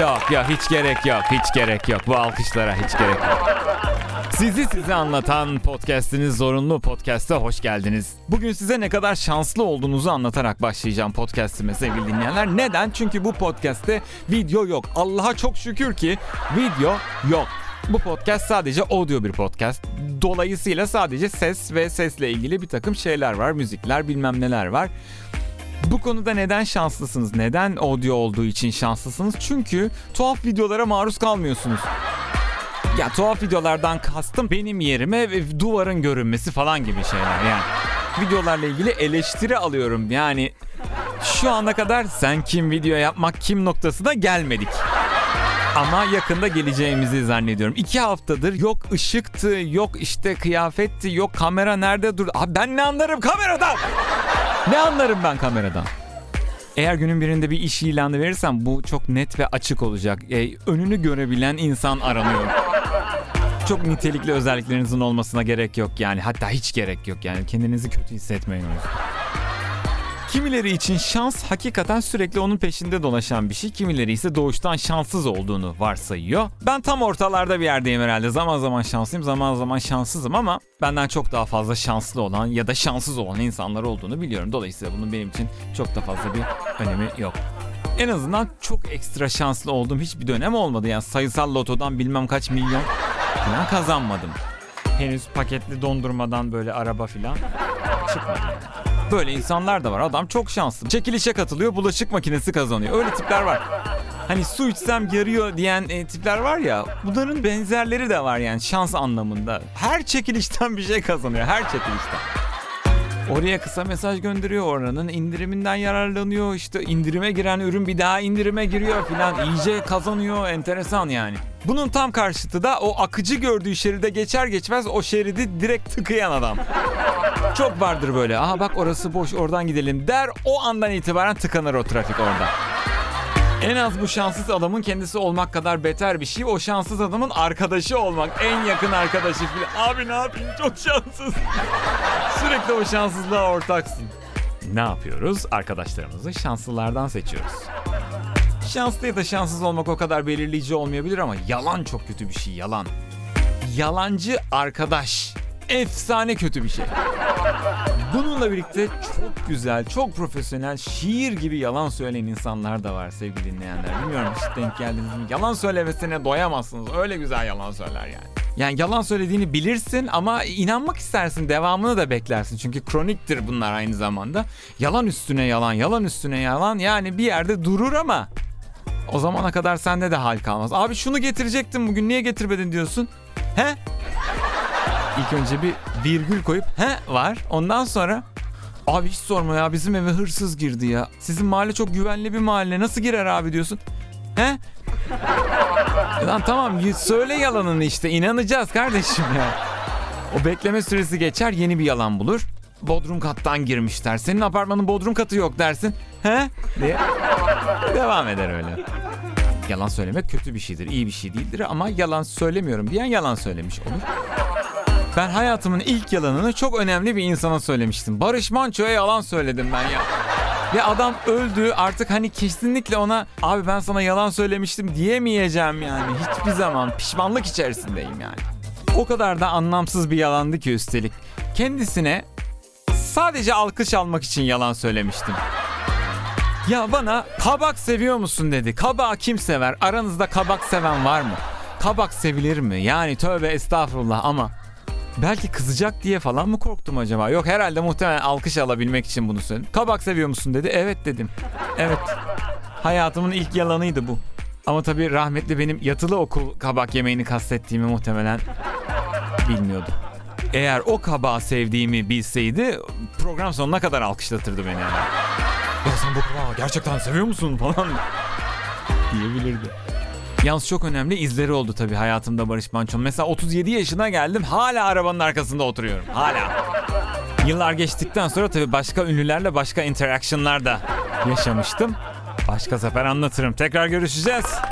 Yok hiç gerek yok. Hiç gerek yok. Bu alkışlara hiç gerek yok. Sizi anlatan podcast'iniz Zorunlu Podcast'a hoş geldiniz. Bugün size ne kadar şanslı olduğunuzu anlatarak başlayacağım podcast'ime sevgili dinleyenler. Neden? Çünkü bu podcast'te video yok. Allah'a çok şükür ki video yok. Bu podcast sadece audio bir podcast. Dolayısıyla sadece ses ve sesle ilgili bir takım şeyler var. Müzikler, bilmem neler var. Bu konuda neden şanslısınız? Neden audio olduğu için şanslısınız? Çünkü tuhaf videolara maruz kalmıyorsunuz. Ya tuhaf videolardan kastım benim yerime duvarın görünmesi falan gibi şeyler yani. Videolarla ilgili eleştiri alıyorum yani. Şu ana kadar sen kim video yapmak kim noktasına gelmedik. Ama yakında geleceğimizi zannediyorum. 2 haftadır yok ışıktı, yok işte kıyafetti, yok kamera nerede durdu. Abi ben ne anlarım kameradan? Ne anlarım ben kameradan? Eğer günün birinde bir iş ilanı verirsem bu çok net ve açık olacak. Önünü görebilen insan aranıyor. Çok nitelikli özelliklerinizin olmasına gerek yok yani. Hatta hiç gerek yok yani. Kendinizi kötü hissetmeyin. Kimileri için şans hakikaten sürekli onun peşinde dolaşan bir şey. Kimileri ise doğuştan şanssız olduğunu varsayıyor. Ben tam ortalarda bir yerdeyim herhalde. Zaman zaman şanslıyım, zaman zaman şanssızım ama benden çok daha fazla şanslı olan ya da şanssız olan insanlar olduğunu biliyorum. Dolayısıyla bunun benim için çok da fazla bir önemi yok. En azından çok ekstra şanslı olduğum hiçbir dönem olmadı. Yani sayısal lotodan bilmem kaç milyon falan kazanmadım. Henüz paketli dondurmadan böyle araba falan çıkmadı. Böyle insanlar da var. Adam çok şanslı. Çekilişe katılıyor, bulaşık makinesi kazanıyor. Öyle tipler var. Hani su içsem yarıyor diyen tipler var ya. Bunların benzerleri de var yani şans anlamında. Her çekilişten bir şey kazanıyor. Her çekilişten. Oraya kısa mesaj gönderiyor. Oranın indiriminden yararlanıyor. İşte indirime giren ürün bir daha indirime giriyor filan. İyice kazanıyor. Enteresan yani. Bunun tam karşıtı da o akıcı gördüğü şeride geçer geçmez o şeridi direkt tıkayan adam. Çok vardır böyle. Aha bak orası boş oradan gidelim der. O andan itibaren tıkanır o trafik orada. En az bu şanssız adamın kendisi olmak kadar beter bir şey. O şanssız adamın arkadaşı olmak. En yakın arkadaşı bile. Abi ne yapayım çok şanssız. Sürekli o şanssızlığa ortaksın. Ne yapıyoruz? Arkadaşlarımızı şanslılardan seçiyoruz. Şanslı ya da şanssız olmak o kadar belirleyici olmayabilir ama yalan çok kötü bir şey yalan. Yalancı arkadaş. Efsane kötü bir şey. Bununla birlikte çok güzel, çok profesyonel, şiir gibi yalan söyleyen insanlar da var sevgili dinleyenler. Bilmiyorum hiç denk geldiniz mi? Yalan söylemesine doyamazsınız. Öyle güzel yalan söyler yani. Yani yalan söylediğini bilirsin ama inanmak istersin, devamını da beklersin. Çünkü kroniktir bunlar aynı zamanda. Yalan üstüne yalan, yalan üstüne yalan yani bir yerde durur ama o zamana kadar sende de hal kalmaz. Abi şunu getirecektim bugün niye getirmedin diyorsun. He? İlk önce bir virgül koyup he var. Ondan sonra abi hiç sorma ya bizim eve hırsız girdi ya. Sizin mahalle çok güvenli bir mahalle. Nasıl girer abi diyorsun. He? Lan tamam söyle yalanını işte inanacağız kardeşim ya. O bekleme süresi geçer yeni bir yalan bulur. Bodrum kattan girmişler. Senin apartmanın bodrum katı yok dersin. He? Diye devam eder öyle. Yalan söylemek kötü bir şeydir. İyi bir şey değildir ama yalan söylemiyorum diyen yalan söylemiş olur. Ben hayatımın ilk yalanını çok önemli bir insana söylemiştim. Barış Manço'ya yalan söyledim ben ya. Ya adam öldü artık hani kesinlikle ona abi ben sana yalan söylemiştim diyemeyeceğim yani. Hiçbir zaman pişmanlık içerisindeyim yani. O kadar da anlamsız bir yalandı ki üstelik. Kendisine sadece alkış almak için yalan söylemiştim. Ya bana kabak seviyor musun dedi. Kabağı kim sever? Aranızda kabak seven var mı? Kabak sevilir mi? Yani tövbe estağfurullah ama... Belki kızacak diye falan mı korktum acaba? Yok herhalde muhtemelen alkış alabilmek için bunu söyledim. Kabak seviyor musun dedi. Evet dedim. Evet. Hayatımın ilk yalanıydı bu. Ama tabii rahmetli benim yatılı okul kabak yemeğini kastettiğimi muhtemelen bilmiyordu. Eğer o kabağı sevdiğimi bilseydi program sonuna kadar alkışlatırdı beni. Ya sen bu kabağı gerçekten seviyor musun falan diyebilirdi. Yalnız çok önemli izleri oldu tabii hayatımda Barış Manço'nun. Mesela 37 yaşına geldim hala arabanın arkasında oturuyorum. Hala. Yıllar geçtikten sonra tabii başka ünlülerle başka interaction'lar da yaşamıştım. Başka sefer anlatırım. Tekrar görüşeceğiz.